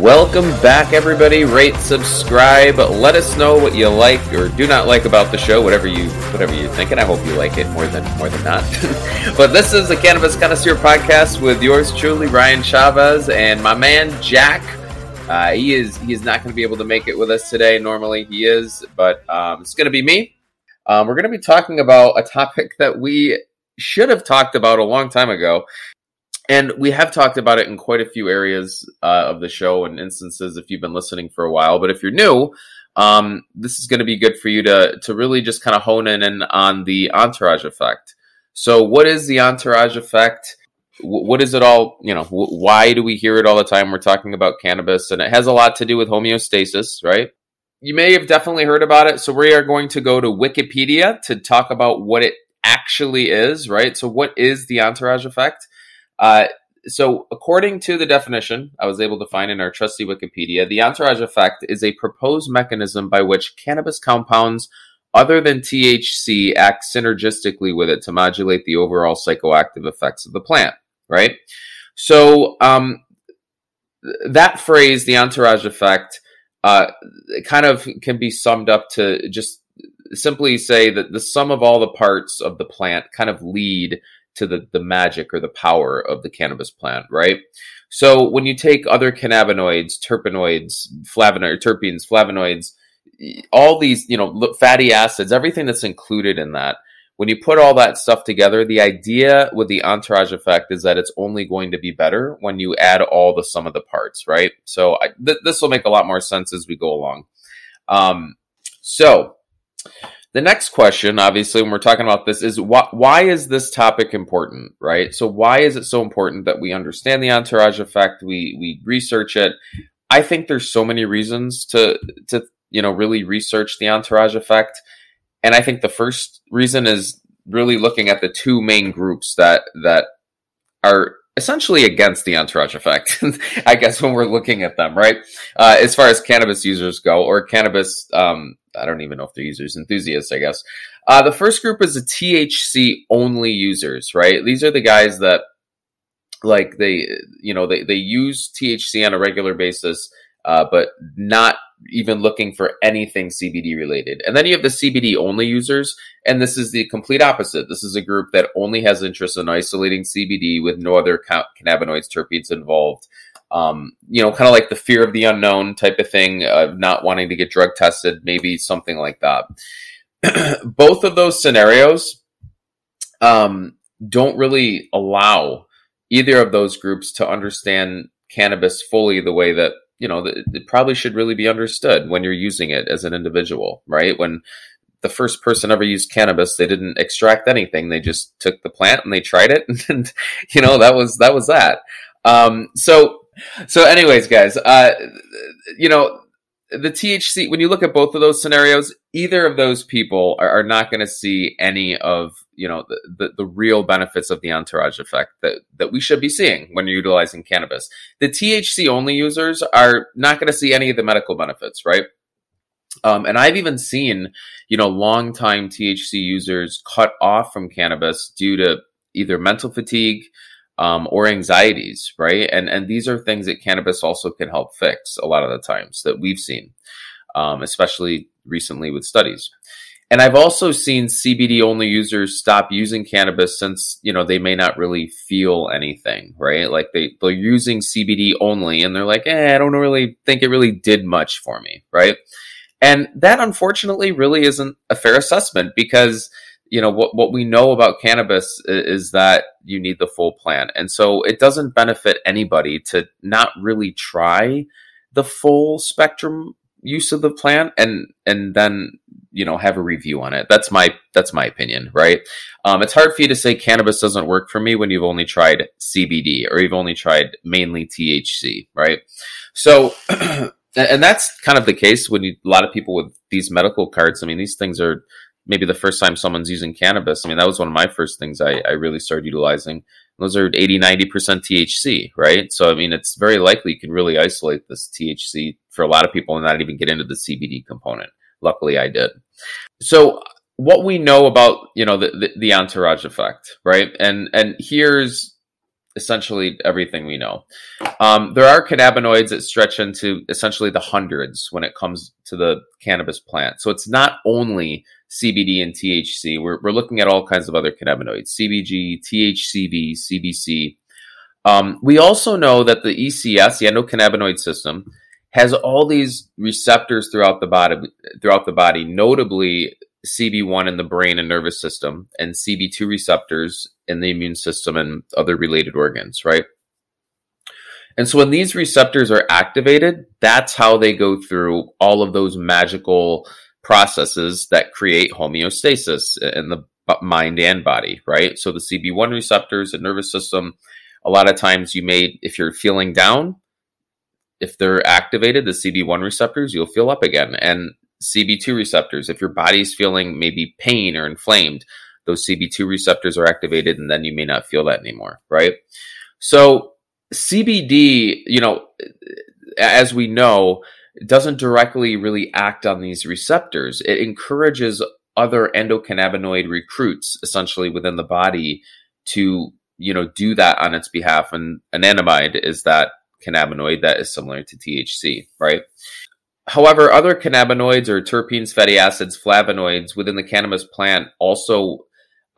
Welcome back, everybody. Rate, subscribe. Let us know what you like or do not like about the show, whatever you think, and I hope you like it more than not. But this is the Cannabis Connoisseur Podcast with yours truly, Ryan Chavez, and my man Jack. He's not going to be able to make it with us today. Normally he is, but it's going to be me. We're going to be talking about a topic that we should have talked about a long time ago. And we have talked about it in quite a few areas of the show and instances if you've been listening for a while. But if you're new, this is going to be good for you to really just kind of hone in on the entourage effect. So what is the entourage effect? What is it all? You know, why do we hear it all the time? We're talking about cannabis, and it has a lot to do with homeostasis, right? You may have definitely heard about it. So we are going to go to Wikipedia to talk about what it actually is, right? So what is the entourage effect? So according to the definition I was able to find in our trusty Wikipedia, the entourage effect is a proposed mechanism by which cannabis compounds other than THC act synergistically with it to modulate the overall psychoactive effects of the plant, right? So that phrase, the entourage effect, kind of can be summed up to just simply say that the sum of all the parts of the plant kind of lead to the magic or the power of the cannabis plant, right? So when you take other cannabinoids, terpenoids, terpenes, flavonoids, all these, you know, fatty acids, everything that's included in that, when you put all that stuff together, the idea with the entourage effect is that it's only going to be better when you add all the sum of the parts, right? So this will make a lot more sense as we go along. So the next question, obviously, when we're talking about this is why is this topic important, right? So why is it so important that we understand the entourage effect, we research it? I think there's so many reasons to you know, really research the entourage effect. And I think the first reason is really looking at the two main groups that are essentially against the entourage effect, I guess, when we're looking at them, right? As far as cannabis users go, or cannabis, I don't even know if they're users, enthusiasts, I guess. The first group is the THC only users, right? These are the guys that, like, they use THC on a regular basis, but not even looking for anything CBD related. And then you have the CBD only users, and this is the complete opposite. This is a group that only has interest in isolating CBD with no other cannabinoids, terpenes involved. You know, kind of like the fear of the unknown type of thing, of not wanting to get drug tested, maybe something like that. Both of those scenarios don't really allow either of those groups to understand cannabis fully the way that, you know, it probably should really be understood when you're using it as an individual, right? When the first person ever used cannabis, they didn't extract anything. They just took the plant and they tried it. And you know, that was that. So anyways, guys, you know, the THC, when you look at both of those scenarios, either of those people are not going to see any of, you know, the real benefits of the entourage effect that we should be seeing when you're utilizing cannabis. The THC only users are not going to see any of the medical benefits, right? And I've even seen, you know, longtime THC users cut off from cannabis due to either mental fatigue, or anxieties, right? And these are things that cannabis also can help fix a lot of the times that we've seen, especially recently with studies. And I've also seen CBD only users stop using cannabis since, you know, they may not really feel anything, right? Like they're using CBD only and they're like, I don't really think it really did much for me, right? And that unfortunately really isn't a fair assessment because, you know, what we know about cannabis is that you need the full plant. And so it doesn't benefit anybody to not really try the full spectrum use of the plant and then, you know, have a review on it. That's my opinion, right? It's hard for you to say cannabis doesn't work for me when you've only tried CBD or you've only tried mainly THC, right? So, and that's kind of the case when a lot of people with these medical cards, I mean, these things are maybe the first time someone's using cannabis. I mean, that was one of my first things I really started utilizing. Those are 80, 90% THC, right? So, I mean, it's very likely you can really isolate this THC for a lot of people and not even get into the CBD component. Luckily, I did. So what we know about, you know, the entourage effect, right? And here's essentially everything we know. There are cannabinoids that stretch into essentially the hundreds when it comes to the cannabis plant. So it's not only CBD and THC. We're looking at all kinds of other cannabinoids, CBG, THCV, CBC. We also know that the ECS, the endocannabinoid system, has all these receptors throughout the body, notably CB1 in the brain and nervous system, and CB2 receptors in the immune system and other related organs, right? And so when these receptors are activated, that's how they go through all of those magical processes that create homeostasis in the mind and body, right? So the CB1 receptors, the nervous system, a lot of times you may, if you're feeling down, if they're activated, the CB1 receptors, you'll feel up again. And CB2 receptors, if your body's feeling maybe pain or inflamed, those CB2 receptors are activated, and then you may not feel that anymore, right? So CBD, as we know, doesn't directly really act on these receptors. It encourages other endocannabinoid recruits, essentially within the body, to do that on its behalf. And anandamide is that cannabinoid that is similar to THC, right? However, other cannabinoids or terpenes, fatty acids, flavonoids within the cannabis plant also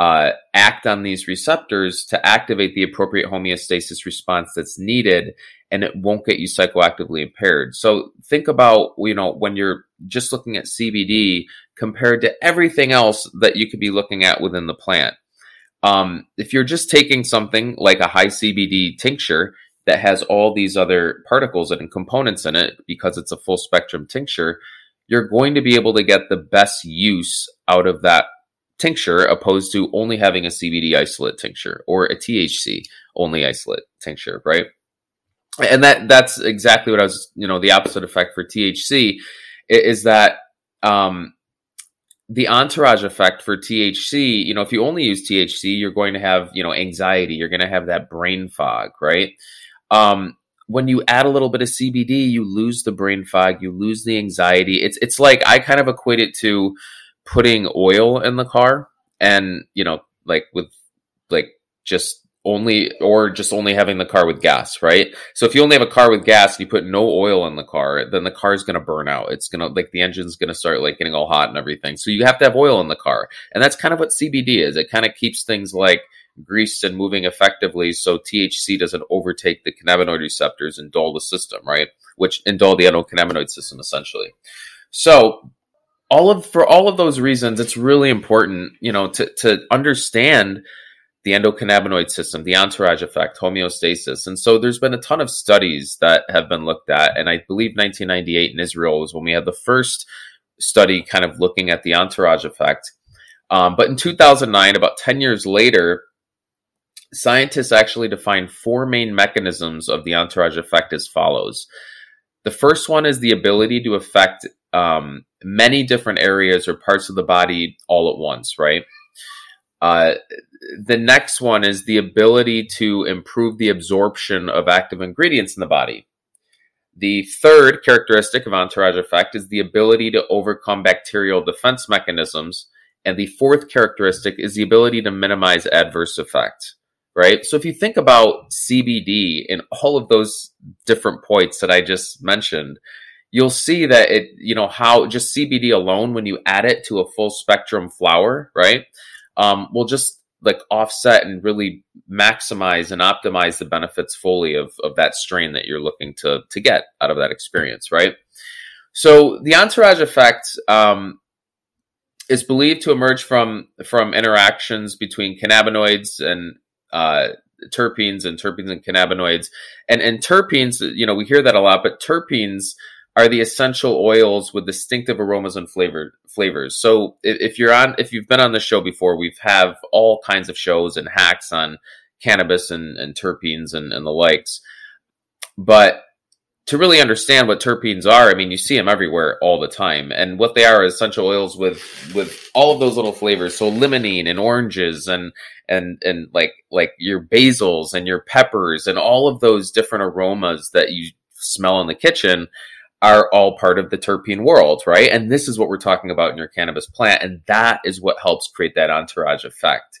act on these receptors to activate the appropriate homeostasis response that's needed, and it won't get you psychoactively impaired. So think about, when you're just looking at CBD compared to everything else that you could be looking at within the plant. If you're just taking something like a high CBD tincture that has all these other particles and components in it, because it's a full spectrum tincture, you're going to be able to get the best use out of that tincture, opposed to only having a CBD isolate tincture or a THC only isolate tincture, right? And that's exactly what I was, the opposite effect for THC is that the entourage effect for THC, if you only use THC, you're going to have, anxiety, you're going to have that brain fog, right? When you add a little bit of CBD, you lose the brain fog, you lose the anxiety. It's like, I kind of equate it to putting oil in the car and, just only having the car with gas, right? So if you only have a car with gas and you put no oil in the car, then the car is going to burn out. It's going to, the engine's going to start getting all hot and everything. So you have to have oil in the car. And that's kind of what CBD is. It kind of keeps things greased and moving effectively, so THC doesn't overtake the cannabinoid receptors and dull the system, right? Which dull the endocannabinoid system, essentially. So for all of those reasons, it's really important, to understand the endocannabinoid system, the entourage effect, homeostasis. And so there's been a ton of studies that have been looked at. And I believe 1998 in Israel was when we had the first study kind of looking at the entourage effect. But in 2009, about 10 years later, scientists actually defined four main mechanisms of the entourage effect as follows. The first one is the ability to affect many different areas or parts of the body all at once, right? The next one is the ability to improve the absorption of active ingredients in the body. The third characteristic of entourage effect is the ability to overcome bacterial defense mechanisms. And the fourth characteristic is the ability to minimize adverse effect, right? So if you think about CBD in all of those different points that I just mentioned, you'll see that it, how just CBD alone, when you add it to a full spectrum flower, right, will just offset and really maximize and optimize the benefits fully of that strain that you're looking to get out of that experience, right? So the entourage effect is believed to emerge from interactions between cannabinoids and terpenes and cannabinoids. And terpenes, we hear that a lot, but terpenes are the essential oils with distinctive aromas and flavors. So if you've been on the show before, we've have all kinds of shows and hacks on cannabis and terpenes and the likes. But to really understand what terpenes are, you see them everywhere all the time. And what they are essential oils with all of those little flavors. So limonene and oranges and like your basils and your peppers and all of those different aromas that you smell in the kitchen are all part of the terpene world, right? And this is what we're talking about in your cannabis plant. And that is what helps create that entourage effect.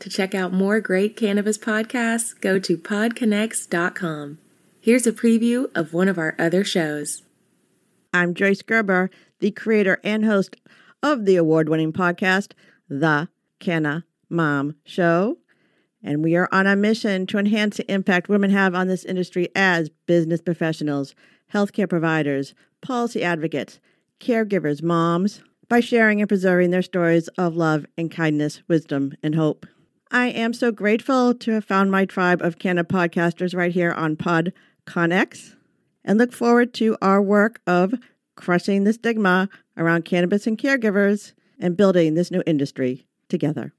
To check out more great cannabis podcasts, go to podconnects.com. Here's a preview of one of our other shows. I'm Joyce Gerber, the creator and host of the award-winning podcast, The Canna Mom Show. And we are on a mission to enhance the impact women have on this industry as business professionals, healthcare providers, policy advocates, caregivers, moms, by sharing and preserving their stories of love and kindness, wisdom, and hope. I am so grateful to have found my tribe of Canna podcasters right here on PodConX, and look forward to our work of crushing the stigma around cannabis and caregivers and building this new industry together.